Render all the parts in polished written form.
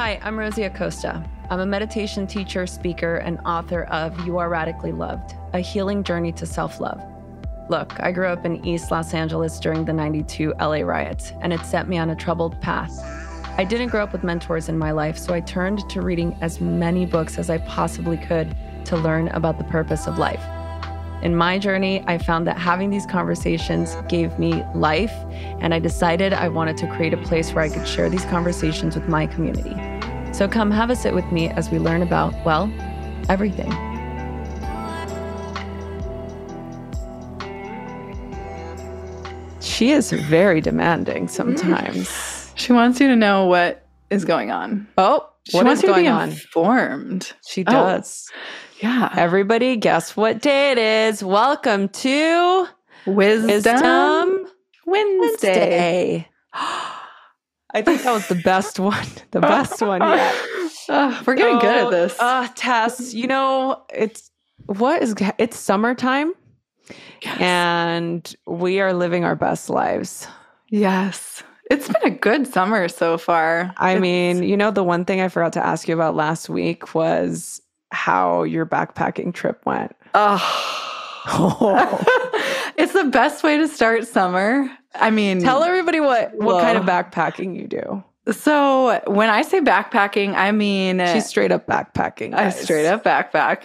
Hi, I'm Rosie Acosta. I'm a meditation teacher, speaker, and author of You Are Radically Loved, A Healing Journey to Self-Love. Look, I grew up in East Los Angeles during the 92 LA riots, and it set me on a troubled path. I didn't grow up with mentors in my life, so I turned to reading as many books as I possibly could to learn about the purpose of life. In my journey, I found that having these conversations gave me life, and I decided I wanted to create a place where I could share these conversations with my community. So come have a sit with me as we learn about, well, everything. She is very demanding sometimes. She wants you to know what is going on. Oh, she wants you to be informed. She does. Oh, yeah. Everybody, guess what day it is? Welcome to Wisdom Wednesday. I think that was the best one. The best one yet. We're getting good at this. Tess, you know, it's summertime. Yes. And we are living our best lives. Yes. It's been a good summer so far. I mean, you know, the one thing I forgot to ask you about last week was how your backpacking trip went. Oh. It's the best way to start summer. I mean, tell everybody what kind of backpacking you do. So when I say backpacking, I mean... She's straight up backpacking, guys. I straight up backpack.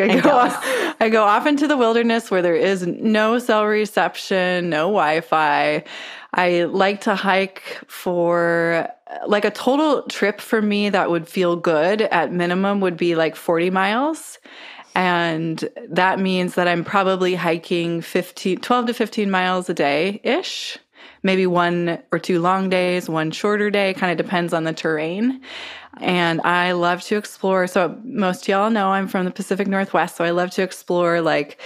I go off into the wilderness where there is no cell reception, no Wi-Fi. I like to hike for... Like a total trip for me that would feel good at minimum would be like 40 miles. And that means that I'm probably hiking 12 to 15 miles a day-ish. Maybe one or two long days, one shorter day, kind of depends on the terrain. And I love to explore. So most of y'all know I'm from the Pacific Northwest, so I love to explore like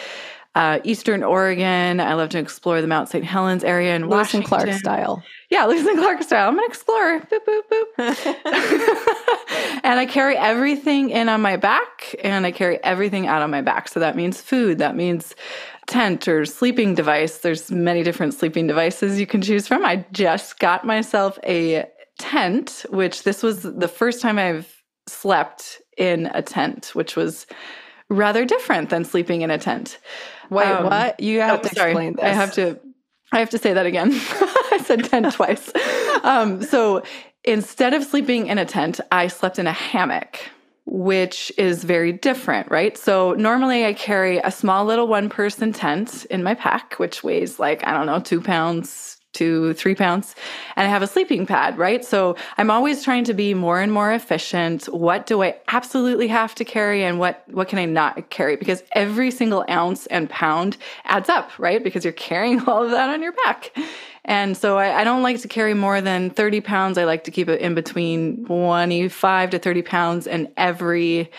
Eastern Oregon. I love to explore the Mount St. Helens area in Washington. Lewis and Clark style. Yeah, Lewis and Clark style. I'm an explorer. Boop, boop, boop. And I carry everything in on my back, and I carry everything out on my back. So that means food. That means tent or sleeping device. There's many different sleeping devices you can choose from. I just got myself a tent, which this was the first time I've slept in a tent, which was rather different than sleeping in a tent. Wait, what? You have to explain this. I have to say that again. I said tent twice. So instead of sleeping in a tent, I slept in a hammock, which is very different, right? So normally I carry a small little one-person tent in my pack, which weighs like, I don't know, 2 pounds to 3 pounds. And I have a sleeping pad, right? So I'm always trying to be more and more efficient. What do I absolutely have to carry and what can I not carry? Because every single ounce and pound adds up, right? Because you're carrying all of that on your back. And so I don't like to carry more than 30 pounds. I like to keep it in between 25 to 30 pounds. And every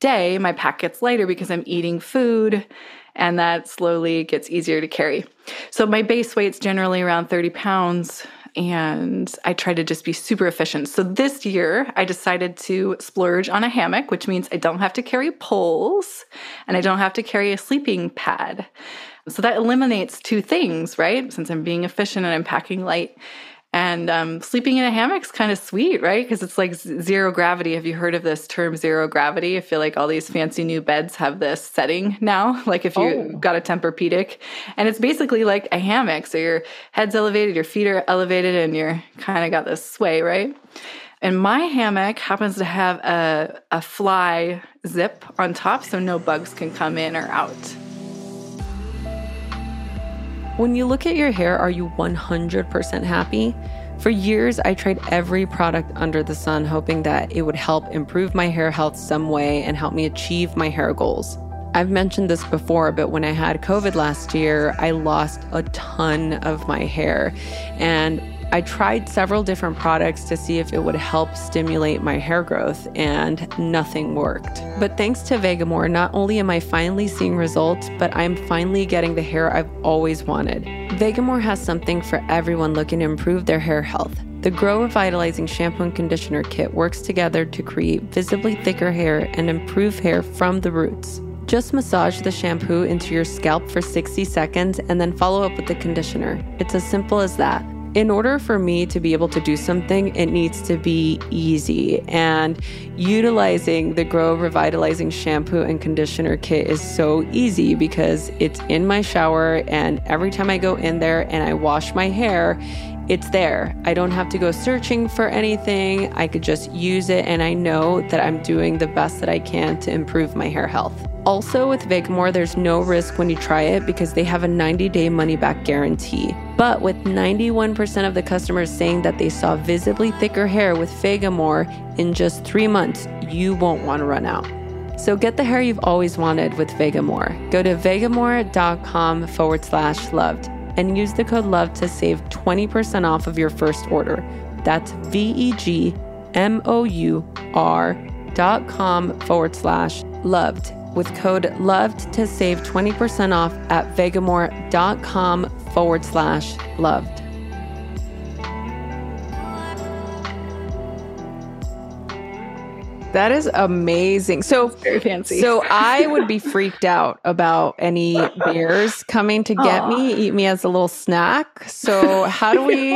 day, my pack gets lighter because I'm eating food, and that slowly gets easier to carry. So my base weight's generally around 30 pounds, and I try to just be super efficient. So this year, I decided to splurge on a hammock, which means I don't have to carry poles, and I don't have to carry a sleeping pad. So that eliminates two things, right? Since I'm being efficient and I'm packing light. And sleeping in a hammock's kind of sweet, right? Because it's like zero gravity. Have you heard of this term, zero gravity? I feel like all these fancy new beds have this setting now. Like if you got a Tempur-Pedic, and it's basically like a hammock. So your head's elevated, your feet are elevated, and you're kind of got this sway, right? And my hammock happens to have a fly zip on top, so no bugs can come in or out. When you look at your hair, are you 100% happy? For years, I tried every product under the sun, hoping that it would help improve my hair health some way and help me achieve my hair goals. I've mentioned this before, but when I had COVID last year, I lost a ton of my hair. And I tried several different products to see if it would help stimulate my hair growth, and nothing worked. But thanks to Vegamour, not only am I finally seeing results, but I'm finally getting the hair I've always wanted. Vegamour has something for everyone looking to improve their hair health. The Grow Revitalizing Shampoo and Conditioner Kit works together to create visibly thicker hair and improve hair from the roots. Just massage the shampoo into your scalp for 60 seconds and then follow up with the conditioner. It's as simple as that. in order for me to be able to do something, it needs to be easy. And utilizing the Grow Revitalizing Shampoo and Conditioner Kit is so easy because it's in my shower, and every time I go in there and I wash my hair, it's there. I don't have to go searching for anything. I could just use it, and I know that I'm doing the best that I can to improve my hair health. Also, with Vegamour, there's no risk when you try it because they have a 90-day money-back guarantee. But with 91% of the customers saying that they saw visibly thicker hair with Vegamour in just 3 months, you won't want to run out. So get the hair you've always wanted with Vegamour. Go to vegamour.com/loved. and use the code LOVE to save 20% off of your first order. That's VEGMOUR.com/loved with code LOVED to save 20% off at vegamour.com/loved. That is amazing. So very fancy. So I would be freaked out about any bears coming to get me, eat me as a little snack. So how do we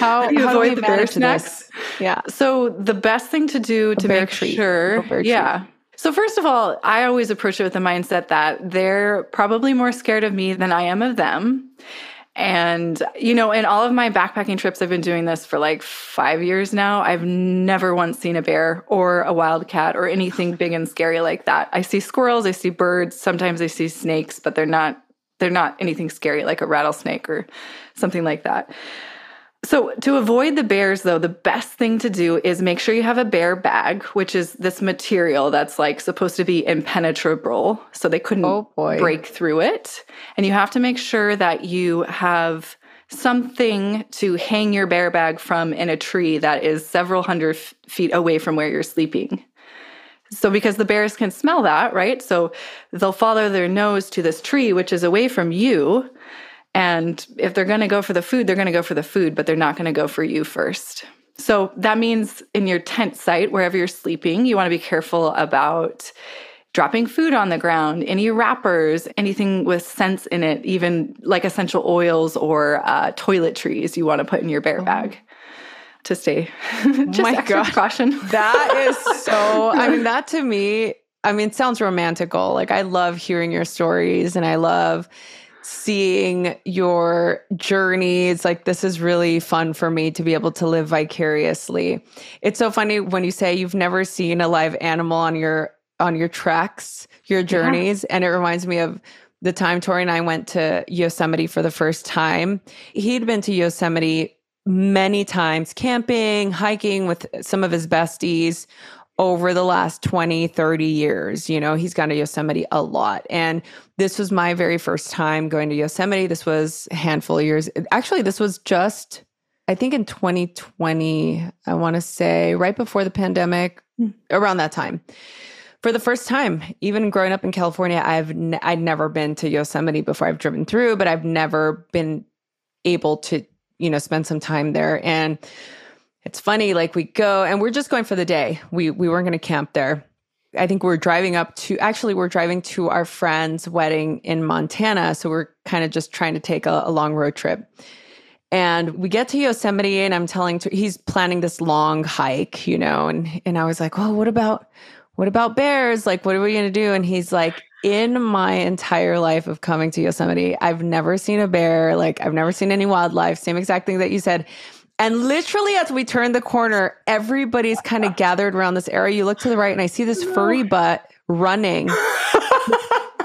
avoid the bear snacks? This? Yeah. So the best thing to do to make sure, yeah. So first of all, I always approach it with the mindset that they're probably more scared of me than I am of them. And, you know, in all of my backpacking trips, I've been doing this for like 5 years now. I've never once seen a bear or a wildcat or anything big and scary like that. I see squirrels, I see birds, sometimes I see snakes, but they're not anything scary like a rattlesnake or something like that. So to avoid the bears, though, the best thing to do is make sure you have a bear bag, which is this material that's like supposed to be impenetrable, so they couldn't break through it. And you have to make sure that you have something to hang your bear bag from in a tree that is several hundred feet away from where you're sleeping. So because the bears can smell that, right? So they'll follow their nose to this tree, which is away from you. And if they're going to go for the food, they're going to go for the food, but they're not going to go for you first. So that means in your tent site, wherever you're sleeping, you want to be careful about dropping food on the ground, any wrappers, anything with scents in it, even like essential oils or toiletries you want to put in your bear bag to stay. Just extra caution. That is so, that to me, it sounds romantical. Like, I love hearing your stories and I love seeing your journeys. Like, this is really fun for me to be able to live vicariously. It's so funny when you say you've never seen a live animal on your treks, your journeys. Yeah. And it reminds me of the time Tori and I went to Yosemite for the first time. He'd been to Yosemite many times, camping, hiking with some of his besties over the last 20, 30 years. You know, he's gone to Yosemite a lot. And this was my very first time going to Yosemite. This was a handful of years. Actually, this was just, I think in 2020, I want to say right before the pandemic, around that time. For the first time, even growing up in California, I'd never been to Yosemite before. I've driven through, but I've never been able to, you know, spend some time there. And it's funny, like, we go and we're just going for the day. We weren't going to camp there. I think we're driving to our friend's wedding in Montana. So we're kind of just trying to take a long road trip. And we get to Yosemite and he's planning this long hike, you know, and I was like, well, what about bears? Like, what are we going to do? And he's like, in my entire life of coming to Yosemite, I've never seen a bear. Like, I've never seen any wildlife. Same exact thing that you said. And literally, as we turn the corner, everybody's kind of gathered around this area. You look to the right and I see this furry butt running.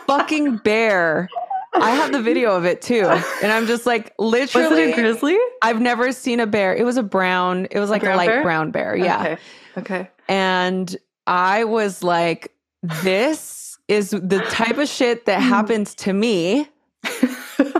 Fucking bear. I have the video of it too. And I'm just like, literally. Was it a grizzly? I've never seen a bear. It was a light brown bear. Yeah. Okay. And I was like, this is the type of shit that happens to me.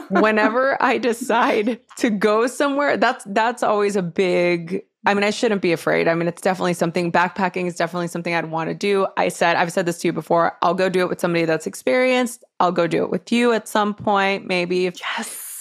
Whenever I decide to go somewhere, that's always a big, I shouldn't be afraid. It's definitely something, backpacking is definitely something I'd want to do. I've said this to you before, I'll go do it with somebody that's experienced. I'll go do it with you at some point, maybe if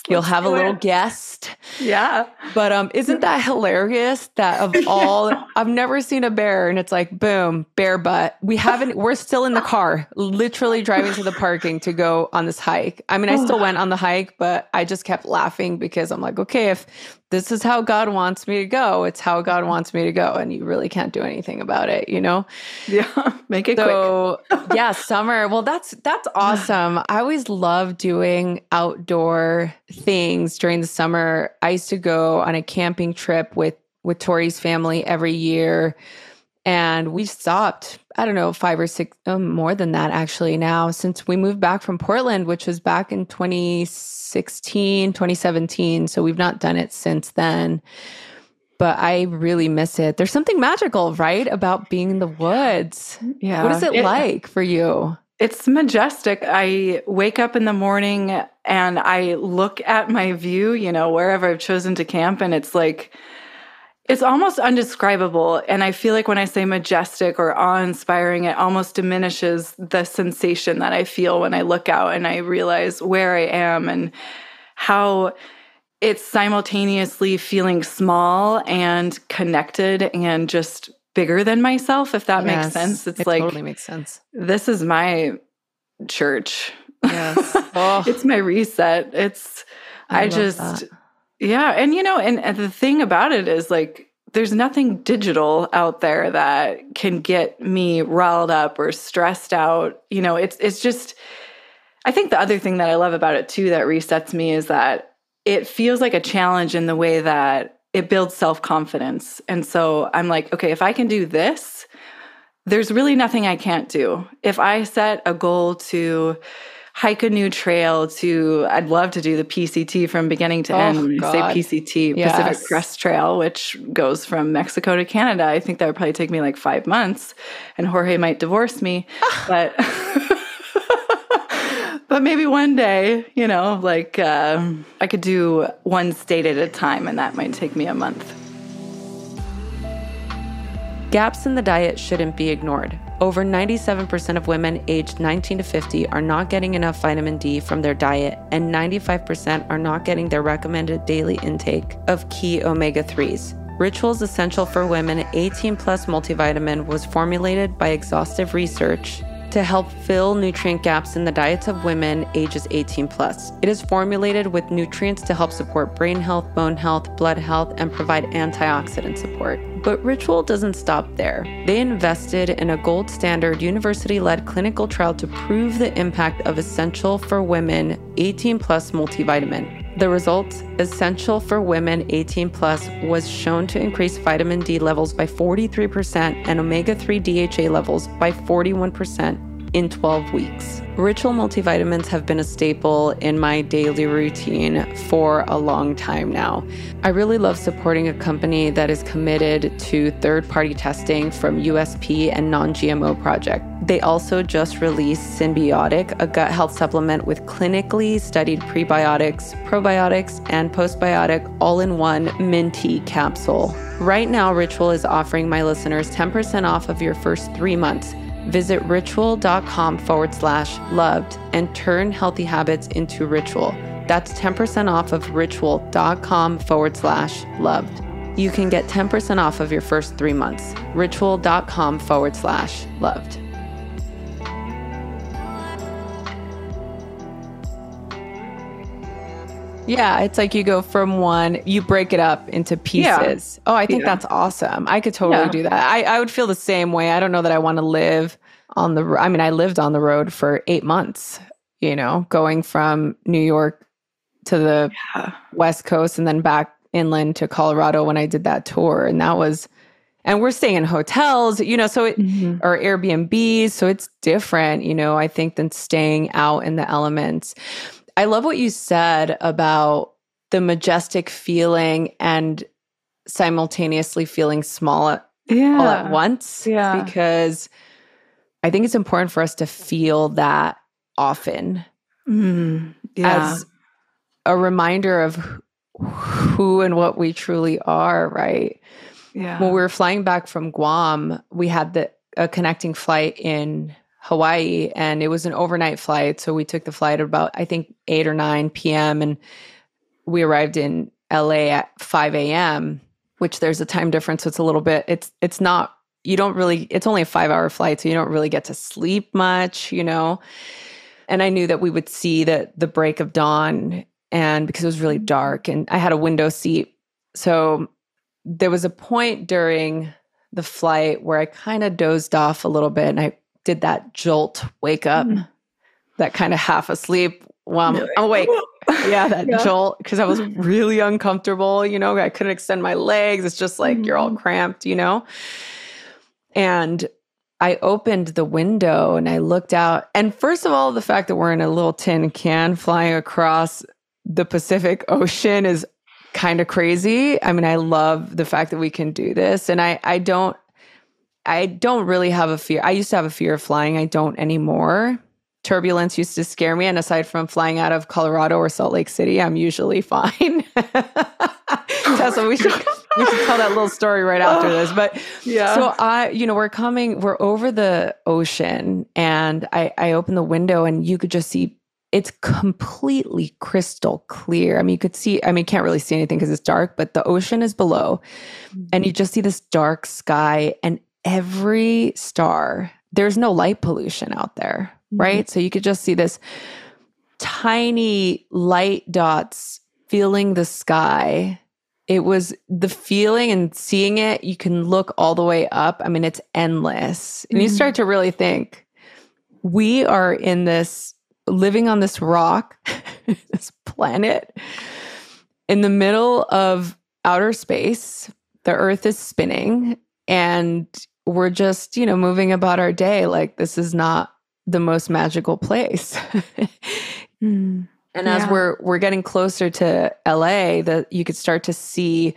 you'll have a little guest. Yeah. But isn't that hilarious that of all, I've never seen a bear and it's like, boom, bear butt. We're still in the car, literally driving to the parking to go on this hike. I mean, I still went on the hike, but I just kept laughing because I'm like, okay, if this is how God wants me to go, it's how God wants me to go. And you really can't do anything about it, you know? Yeah. Make it quick. Yeah. Summer. Well, that's awesome. I always love doing outdoor things during the summer. I used to go on a camping trip with Tori's family every year. And we stopped, I don't know, 5 or 6, more than that actually now, since we moved back from Portland, which was back in 2016, 2017. So we've not done it since then. But I really miss it. There's something magical, right, about being in the woods. Yeah. What is it like for you? It's majestic. I wake up in the morning and I look at my view, you know, wherever I've chosen to camp, and it's like, it's almost indescribable. And I feel like when I say majestic or awe-inspiring, it almost diminishes the sensation that I feel when I look out and I realize where I am and how it's simultaneously feeling small and connected and just bigger than myself, if that makes sense. It's like, totally makes sense. This is my church. Yes. Oh. It's my reset. Yeah. And, you know, and the thing about it is like, there's nothing digital out there that can get me riled up or stressed out. You know, it's just, I think the other thing that I love about it too, that resets me, is that it feels like a challenge in the way that it builds self-confidence. And so I'm like, okay, if I can do this, there's really nothing I can't do. If I set a goal to hike a new trail to, I'd love to do the PCT from beginning to end. When I say PCT, yes. Pacific Crest Trail, which goes from Mexico to Canada. I think that would probably take me like 5 months, and Jorge might divorce me, but maybe one day, you know, like I could do one state at a time, and that might take me a month. Gaps in the diet shouldn't be ignored. Over 97% of women aged 19 to 50 are not getting enough vitamin D from their diet, and 95% are not getting their recommended daily intake of key omega-3s. Ritual's Essential for Women 18 Plus multivitamin was formulated by exhaustive research to help fill nutrient gaps in the diets of women ages 18 plus. It is formulated with nutrients to help support brain health, bone health, blood health, and provide antioxidant support. But Ritual doesn't stop there. They invested in a gold standard university-led clinical trial to prove the impact of Essential for Women 18 Plus multivitamin. The results, Essential for Women 18 Plus was shown to increase vitamin D levels by 43% and omega-3 DHA levels by 41% in 12 weeks. Ritual multivitamins have been a staple in my daily routine for a long time now. I really love supporting a company that is committed to third-party testing from USP and non-GMO project. They also just released Symbiotic, a gut health supplement with clinically studied prebiotics, probiotics, and postbiotic all-in-one mint tea capsule. Right now, Ritual is offering my listeners 10% off of your first 3 months. Visit ritual.com/loved and turn healthy habits into ritual. That's 10% off of ritual.com/loved. You can get 10% off of your first 3 months. Ritual.com/loved. Yeah, it's like you go from one, you break it up into pieces. Yeah. Oh, I think that's awesome. I could totally do that. I would feel the same way. I don't know that I want to live on the road. I mean, I lived on the road for 8 months, you know, going from New York to the West Coast and then back inland to Colorado when I did that tour. And that was, and we're staying in hotels, you know, so it, or Airbnbs. So it's different, you know, I think, than staying out in the elements. I love what you said about the majestic feeling and simultaneously feeling small all at once, because I think it's important for us to feel that often as a reminder of who and what we truly are, right? Yeah. When we were flying back from Guam, we had a connecting flight in Hawaii, and it was an overnight flight. So we took the flight at about, I think, 8 or 9 p.m. and we arrived in LA at 5 a.m., which there's a time difference. So it's a little bit, it's not, you don't really, it's only a 5-hour flight. So you don't really get to sleep much, you know? And I knew that we would see the break of dawn, and because it was really dark and I had a window seat. So there was a point during the flight where I kind of dozed off a little bit, and I did that jolt wake up, that kind of half asleep while I'm awake. Yeah, that jolt, because I was really uncomfortable, you know, I couldn't extend my legs. It's just like you're all cramped, you know. And I opened the window and I looked out. And first of all, the fact that we're in a little tin can flying across the Pacific Ocean is kind of crazy. I mean, I love the fact that we can do this. And I don't really have a fear. I used to have a fear of flying. I don't anymore. Turbulence used to scare me. And aside from flying out of Colorado or Salt Lake City, I'm usually fine. Tessa, we should tell that little story right after this. But yeah, so we're over the ocean, and I opened the window and you could just see, it's completely crystal clear. I mean, you could see, I mean, you can't really see anything because it's dark, but the ocean is below, and you just see this dark sky and every star. There's no light pollution out there, right? So you could just see this tiny light dots filling the sky. It was the feeling and seeing it, you can look all the way up. I mean, it's endless. And you start to really think, we are in this, living on this rock, this planet, in the middle of outer space. The earth is spinning, and we're just, you know, moving about our day. Like, this is not the most magical place. And as we're getting closer to LA, you could start to see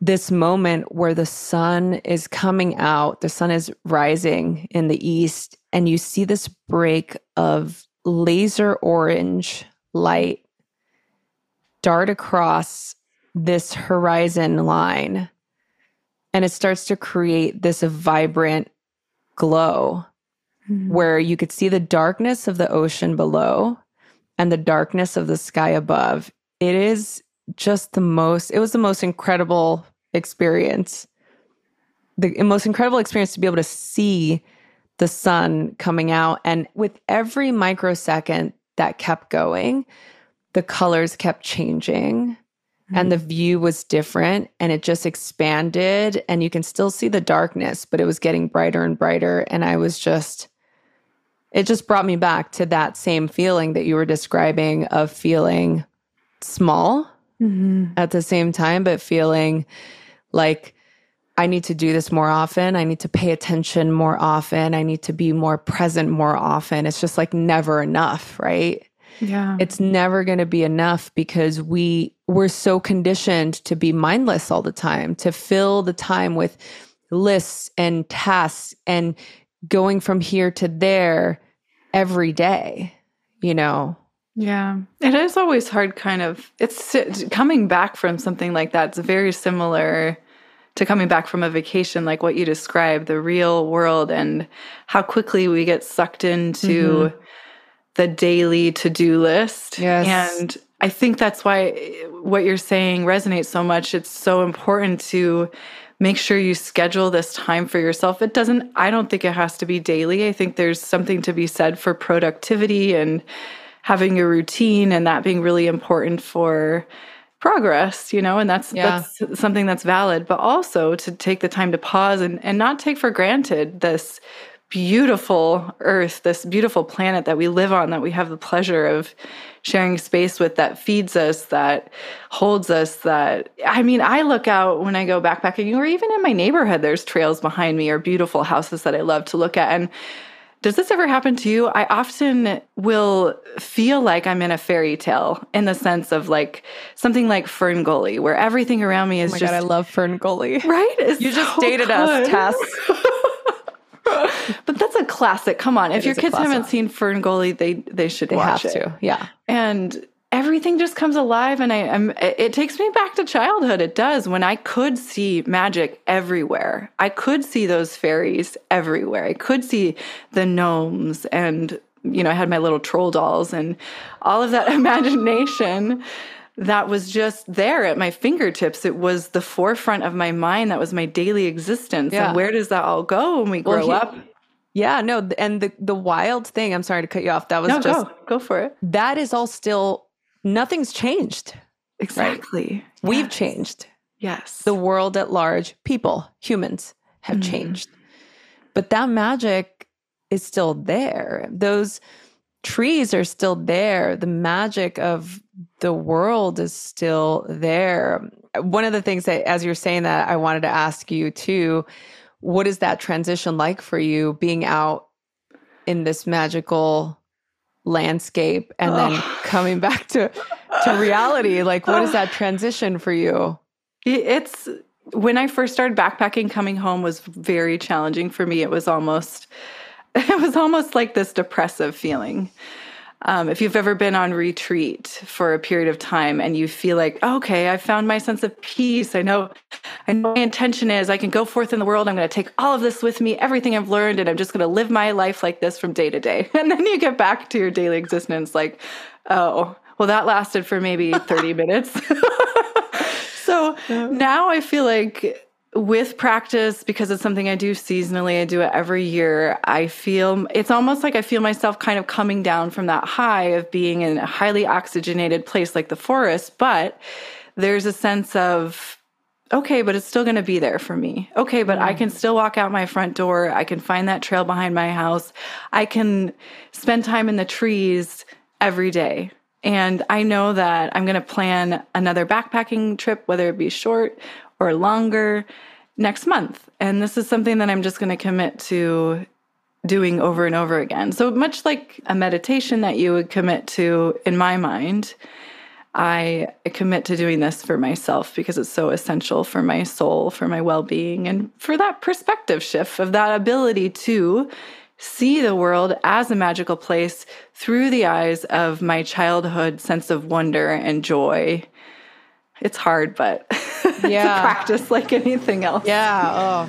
this moment where the sun is coming out, the sun is rising in the east, and you see this break of laser orange light dart across this horizon line. And it starts to create this vibrant glow where you could see the darkness of the ocean below and the darkness of the sky above. It is just it was the most incredible experience. The most incredible experience to be able to see the sun coming out. And with every microsecond that kept going, the colors kept changing. And the view was different, and it just expanded, and you can still see the darkness, but it was getting brighter and brighter. And I was just, it just brought me back to that same feeling that you were describing of feeling small at the same time, but feeling like I need to do this more often. I need to pay attention more often. I need to be more present more often. It's just like never enough, right? Yeah. It's never going to be enough because we're so conditioned to be mindless all the time, to fill the time with lists and tasks and going from here to there every day, you know? Yeah. It is always hard it's coming back from something like that. It's very similar to coming back from a vacation, like what you described, the real world and how quickly we get sucked into the daily to-do list. Yes. And I think that's why what you're saying resonates so much. It's so important to make sure you schedule this time for yourself. I don't think it has to be daily. I think there's something to be said for productivity and having a routine, and that being really important for progress, you know, and that's something that's valid, but also to take the time to pause and not take for granted this beautiful earth, this beautiful planet that we live on, that we have the pleasure of sharing space with, that feeds us, that holds us, I look out when I go backpacking, or even in my neighborhood, there's trails behind me or beautiful houses that I love to look at. And does this ever happen to you? I often will feel like I'm in a fairy tale, in the sense of like something like Ferngully, where everything around me is God, I love Ferngully. Right? You just dated us, Tess. But that's a classic. Come on. If your kids haven't seen Ferngully, they should watch it. They have to. Yeah. And everything just comes alive. And it takes me back to childhood. It does. When I could see magic everywhere. I could see those fairies everywhere. I could see the gnomes, and, you know, I had my little troll dolls and all of that imagination that was just there at my fingertips. It was the forefront of my mind. That was my daily existence. Yeah. And where does that all go when we grow up? Yeah, no. And the wild thing, I'm sorry to cut you off. That was go for it. That is all still, nothing's changed. Exactly. Right? Yes. We've changed. Yes. The world at large, people, humans have changed. But that magic is still there. Those trees are still there. The magic of the world is still there. One of the things that, as you're saying that, I wanted to ask you too, what is that transition like for you being out in this magical landscape and then coming back to reality? Like, what is that transition for you? It's... When I first started backpacking, coming home was very challenging for me. It was almost like this depressive feeling. If you've ever been on retreat for a period of time and you feel like, okay, I found my sense of peace. I know what my intention is. I can go forth in the world. I'm going to take all of this with me, everything I've learned, and I'm just going to live my life like this from day to day. And then you get back to your daily existence like, oh, well, that lasted for maybe 30 minutes. So now I feel like with practice, because it's something I do seasonally, I do it every year, it's almost like I feel myself kind of coming down from that high of being in a highly oxygenated place like the forest, but there's a sense of, okay, but it's still going to be there for me. Okay, but I can still walk out my front door. I can find that trail behind my house. I can spend time in the trees every day. And I know that I'm going to plan another backpacking trip, whether it be short or longer, next month. And this is something that I'm just going to commit to doing over and over again. So much like a meditation that you would commit to, in my mind, I commit to doing this for myself because it's so essential for my soul, for my well-being, and for that perspective shift of that ability to see the world as a magical place through the eyes of my childhood sense of wonder and joy. It's hard, but it's a practice like anything else. Yeah. Oh.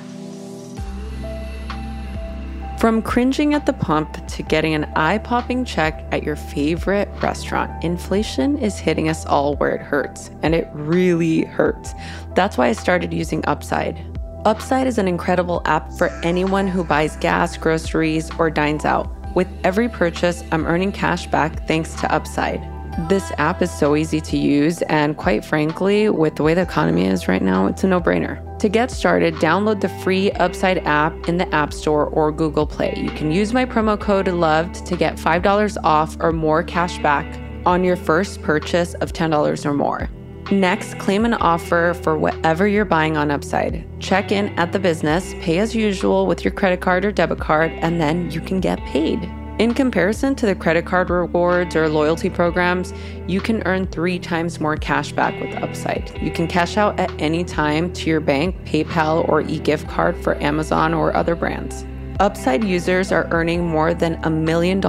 From cringing at the pump to getting an eye-popping check at your favorite restaurant, inflation is hitting us all where it hurts, and it really hurts. That's why I started using Upside. Upside is an incredible app for anyone who buys gas, groceries, or dines out. With every purchase, I'm earning cash back thanks to Upside. This app is so easy to use, and quite frankly, with the way the economy is right now, it's a no-brainer. To get started, download the free Upside app in the App Store or Google Play. You can use my promo code LOVED to get $5 off or more cash back on your first purchase of $10 or more. Next, claim an offer for whatever you're buying on Upside. Check in at the business, pay as usual with your credit card or debit card, and then you can get paid. In comparison to the credit card rewards or loyalty programs, you can earn 3 times more cash back with Upside. You can cash out at any time to your bank, PayPal, or e-gift card for Amazon or other brands. Upside users are earning more than $1 million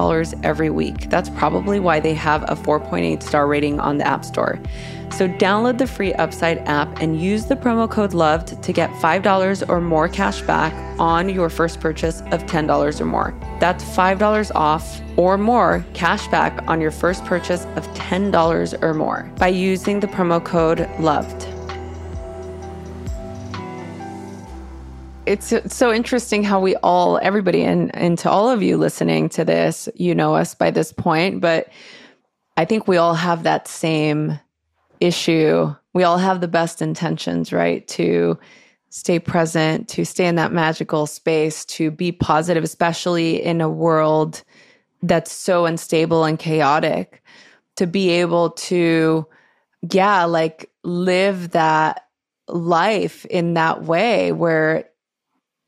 every week. That's probably why they have a 4.8 star rating on the App Store. So download the free Upside app and use the promo code LOVED to get $5 or more cash back on your first purchase of $10 or more. That's $5 off or more cash back on your first purchase of $10 or more by using the promo code LOVED. It's so interesting how we all, everybody, and to all of you listening to this, you know us by this point, but I think we all have that same issue. We all have the best intentions, right? To stay present, to stay in that magical space, to be positive, especially in a world that's so unstable and chaotic, to be able to, live that life in that way where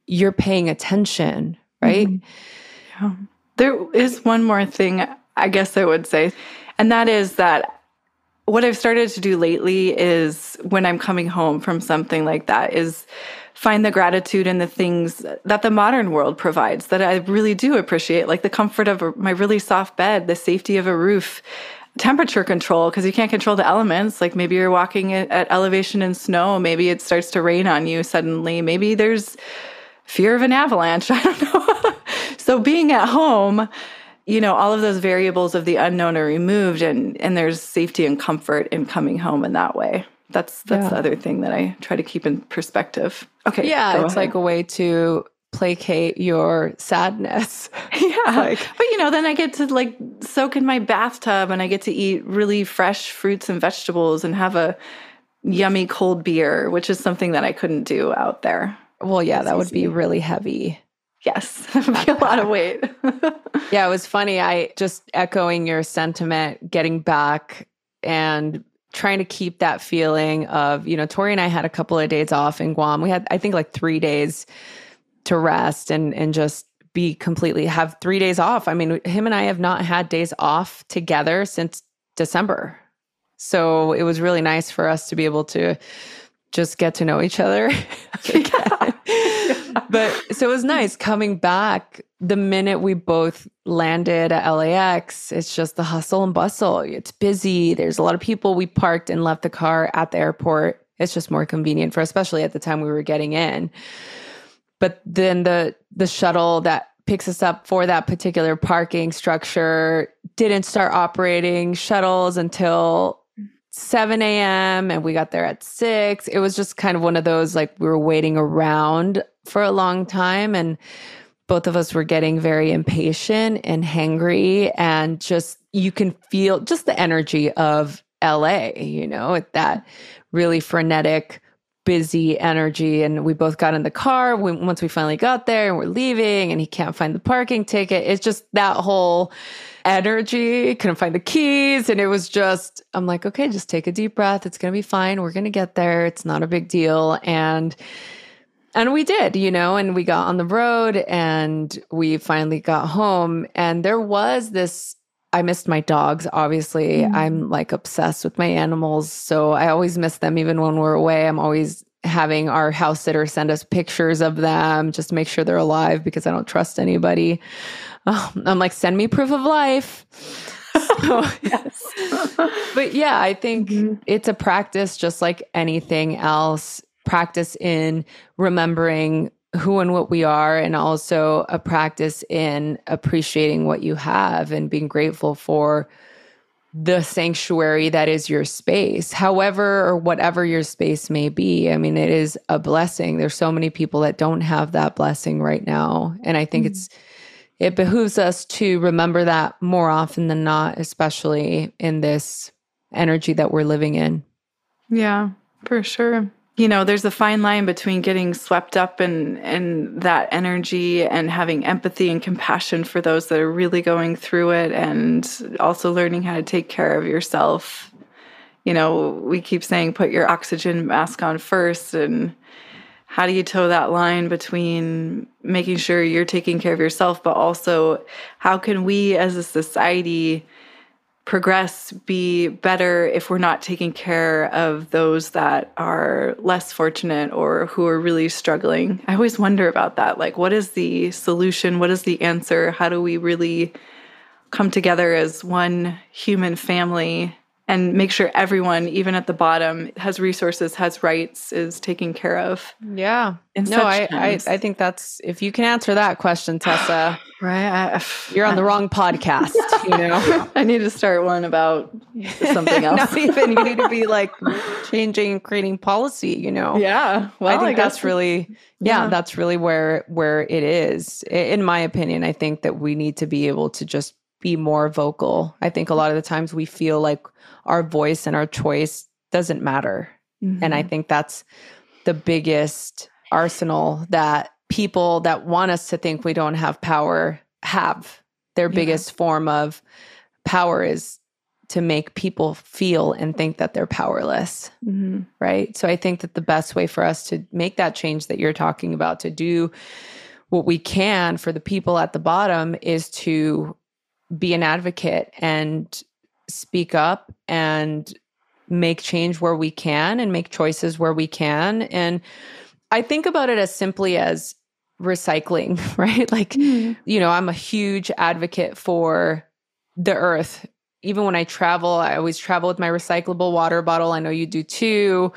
you're paying attention, right? Mm-hmm. Yeah. There is one more thing I guess I would say, and that is that what I've started to do lately is when I'm coming home from something like that is find the gratitude in the things that the modern world provides that I really do appreciate, like the comfort of my really soft bed, the safety of a roof, temperature control, because you can't control the elements. Like maybe you're walking at elevation in snow. Maybe it starts to rain on you suddenly. Maybe there's fear of an avalanche. I don't know. So being at home you know, all of those variables of the unknown are removed, and there's safety and comfort in coming home in that way. That's the other thing that I try to keep in perspective. Okay. Yeah. It's like a way to placate your sadness. Yeah. But you know, then I get to like soak in my bathtub and I get to eat really fresh fruits and vegetables and have a yummy cold beer, which is something that I couldn't do out there. Well, yeah, that would be really heavy. Yes, that would be a lot of weight. Yeah, it was funny. I just echoing your sentiment, getting back and trying to keep that feeling of, you know, Tori and I had a couple of days off in Guam. We had, I think, like 3 days to rest and just be completely have 3 days off. I mean, him and I have not had days off together since December. So it was really nice for us to be able to just get to know each other. But so it was nice coming back. The minute we both landed at LAX, it's just the hustle and bustle. It's busy. There's a lot of people. We parked and left the car at the airport. It's just more convenient for, especially at the time we were getting in. But then the shuttle that picks us up for that particular parking structure didn't start operating shuttles until 7 a.m. and we got there at 6. It was just kind of one of those, like, we were waiting around for a long time and both of us were getting very impatient and hangry, and just, you can feel just the energy of LA, you know, that really frenetic, busy energy. And we both got in the car once we finally got there, and we're leaving and he can't find the parking ticket. It's just that whole energy, couldn't find the keys. And it was just, I'm like, okay, just take a deep breath. It's going to be fine. We're going to get there. It's not a big deal. And we did, you know, and we got on the road and we finally got home. And there was this, I missed my dogs, obviously. Mm-hmm. I'm like obsessed with my animals. So I always miss them even when we're away. I'm always having our house sitter send us pictures of them just to make sure they're alive because I don't trust anybody. I'm like, send me proof of life. So, but yeah, I think it's a practice just like anything else. Practice in remembering who and what we are, and also a practice in appreciating what you have and being grateful for the sanctuary that is your space, however or whatever your space may be. I mean, it is a blessing. There's so many people that don't have that blessing right now. And I think it behooves us to remember that more often than not, especially in this energy that we're living in. Yeah, for sure. You know, there's a fine line between getting swept up in that energy and having empathy and compassion for those that are really going through it, and also learning how to take care of yourself. You know, we keep saying put your oxygen mask on first, and how do you toe that line between making sure you're taking care of yourself, but also how can we as a society progress, be better if we're not taking care of those that are less fortunate or who are really struggling. I always wonder about that. Like, what is the solution? What is the answer? How do we really come together as one human family and make sure everyone, even at the bottom, has resources, has rights, is taken care of? Yeah. No, I think that's, if you can answer that question, Tessa, right? You're on the wrong podcast, you know? I need to start one about something else. Not even, you need to be like changing, creating policy, you know? Yeah. Well, I think that's really, that's really where it is. In my opinion, I think that we need to be able to just be more vocal. I think a lot of the times we feel like our voice and our choice doesn't matter. Mm-hmm. And I think that's the biggest arsenal that people that want us to think we don't have power have. Their biggest form of power is to make people feel and think that they're powerless, right? So I think that the best way for us to make that change that you're talking about, to do what we can for the people at the bottom, is to be an advocate and speak up and make change where we can and make choices where we can. And I think about it as simply as recycling, right? Like, you know, I'm a huge advocate for the earth. Even when I travel, I always travel with my recyclable water bottle. I know you do too.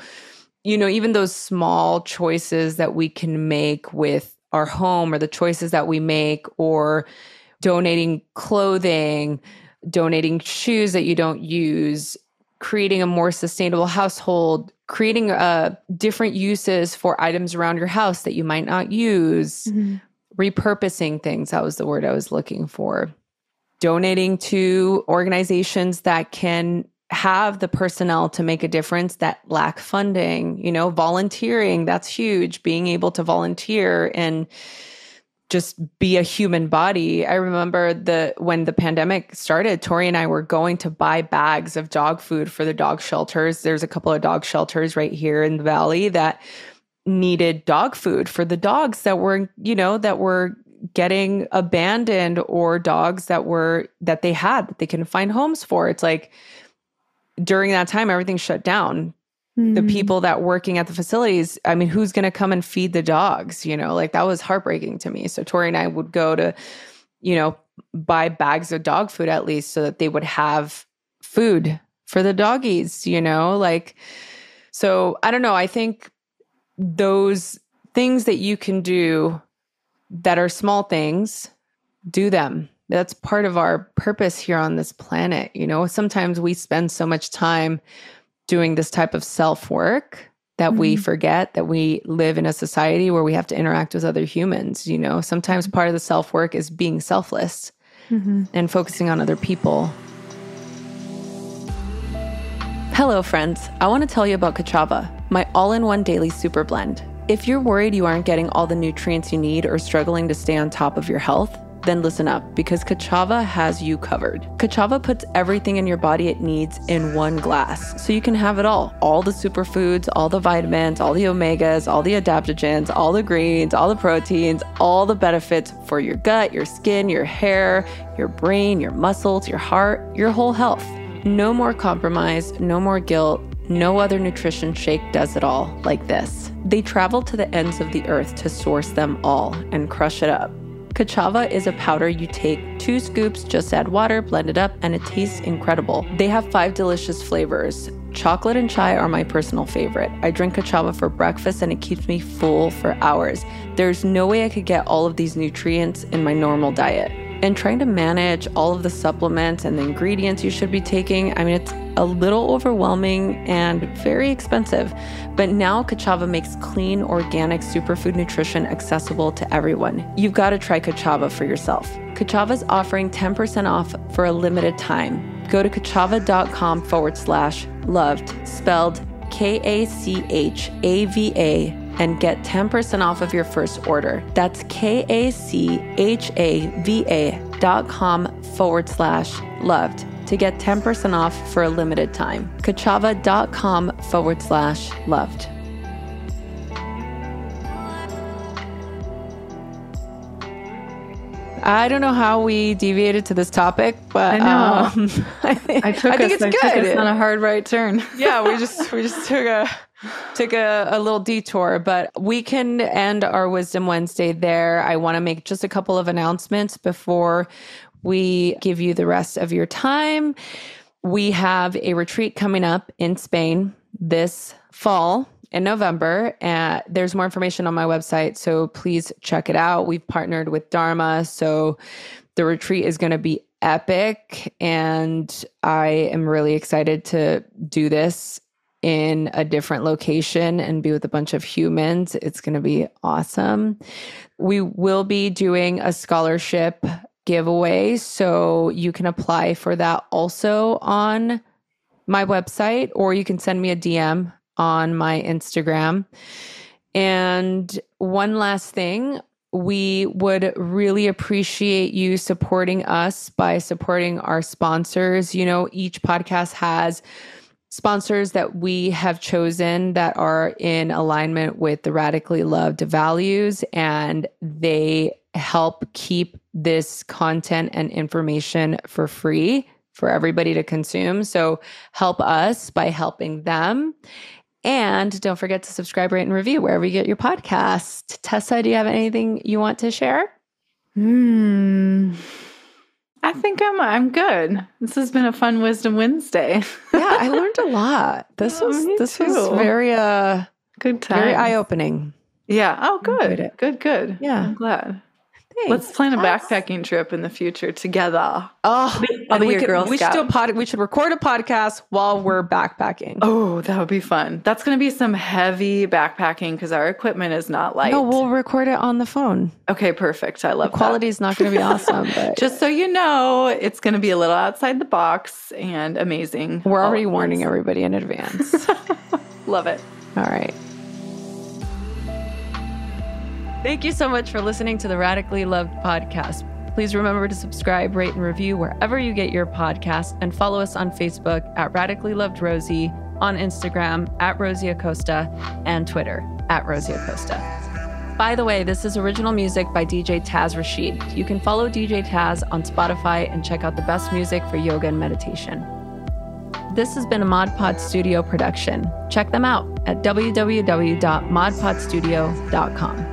You know, even those small choices that we can make with our home, or the choices that we make, or donating clothing, donating shoes that you don't use, creating a more sustainable household, creating different uses for items around your house that you might not use, mm-hmm. repurposing things. That was the word I was looking for. Donating to organizations that can have the personnel to make a difference that lack funding, you know, volunteering, that's huge. Being able to volunteer and just be a human body. I remember when the pandemic started, Tori and I were going to buy bags of dog food for the dog shelters. There's a couple of dog shelters right here in the valley that needed dog food for the dogs that were, you know, that were getting abandoned, or dogs that they had that they couldn't find homes for. It's like, during that time, everything shut down. Mm-hmm. The people that working at the facilities, I mean, who's going to come and feed the dogs? You know, like that was heartbreaking to me. So Tori and I would go to, you know, buy bags of dog food at least so that they would have food for the doggies, you know, like, so I don't know. I think those things that you can do that are small things, do them. That's part of our purpose here on this planet. You know, sometimes we spend so much time doing this type of self-work that mm-hmm. we forget that we live in a society where we have to interact with other humans. You know, sometimes part of the self-work is being selfless mm-hmm. and focusing on other people. Hello, friends. I want to tell you about Kachava, my all-in-one daily super blend. If you're worried you aren't getting all the nutrients you need or struggling to stay on top of your health, then listen up, because Kachava has you covered. Kachava puts everything in your body it needs in one glass, so you can have it all the superfoods, all the vitamins, all the omegas, all the adaptogens, all the greens, all the proteins, all the benefits for your gut, your skin, your hair, your brain, your muscles, your heart, your whole health. No more compromise, no more guilt. No other nutrition shake does it all like this. They travel to the ends of the earth to source them all and crush it up. Kachava is a powder you take 2 scoops, just add water, blend it up, and it tastes incredible. They have 5 delicious flavors. Chocolate and chai are my personal favorite. I drink Kachava for breakfast and it keeps me full for hours. There's no way I could get all of these nutrients in my normal diet. And trying to manage all of the supplements and the ingredients you should be taking, I mean, it's a little overwhelming and very expensive. But now Kachava makes clean, organic superfood nutrition accessible to everyone. You've got to try Kachava for yourself. Kachava's offering 10% off for a limited time. Go to kachava.com/loved, spelled Kachava, and get 10% off of your first order. that's kachava.com/loved to get 10% off for a limited time. kachava.com/loved. I don't know how we deviated to this topic, but I know. I think it's good. On a hard right turn. Yeah, we just took a little detour, but we can end our Wisdom Wednesday there. I want to make just a couple of announcements before we give you the rest of your time. We have a retreat coming up in Spain this fall in November. There's more information on my website, so please check it out. We've partnered with Dharma, so the retreat is going to be epic, and I am really excited to do this in a different location and be with a bunch of humans. It's going to be awesome. We will be doing a scholarship giveaway, so you can apply for that also on my website, or you can send me a DM on my Instagram. And one last thing, we would really appreciate you supporting us by supporting our sponsors. You know, each podcast has sponsors that we have chosen that are in alignment with the Radically Loved values, and they help keep this content and information for free for everybody to consume. So help us by helping them. And don't forget to subscribe, rate, and review wherever you get your podcast. Tessa, do you have anything you want to share? I think I'm good. This has been a fun Wisdom Wednesday. Yeah, I learned a lot. This was very good time. Very eye-opening. Yeah. Oh, good. Good. Yeah. I'm glad. Let's plan a backpacking trip in the future together. Oh, I'll be your Girl Scout. We should record a podcast while we're backpacking. Oh, that would be fun. That's going to be some heavy backpacking because our equipment is not light. No, we'll record it on the phone. Okay, perfect. I love that. The quality is not going to be awesome. But just so you know, it's going to be a little outside the box and amazing. We're already warning everybody in advance. Love it. All right. Thank you so much for listening to the Radically Loved podcast. Please remember to subscribe, rate, and review wherever you get your podcast, and follow us on Facebook at Radically Loved Rosie, on Instagram at Rosie Acosta, and Twitter at Rosie Acosta. By the way, this is original music by DJ Taz Rashid. You can follow DJ Taz on Spotify and check out the best music for yoga and meditation. This has been a Mod Pod Studio production. Check them out at www.modpodstudio.com.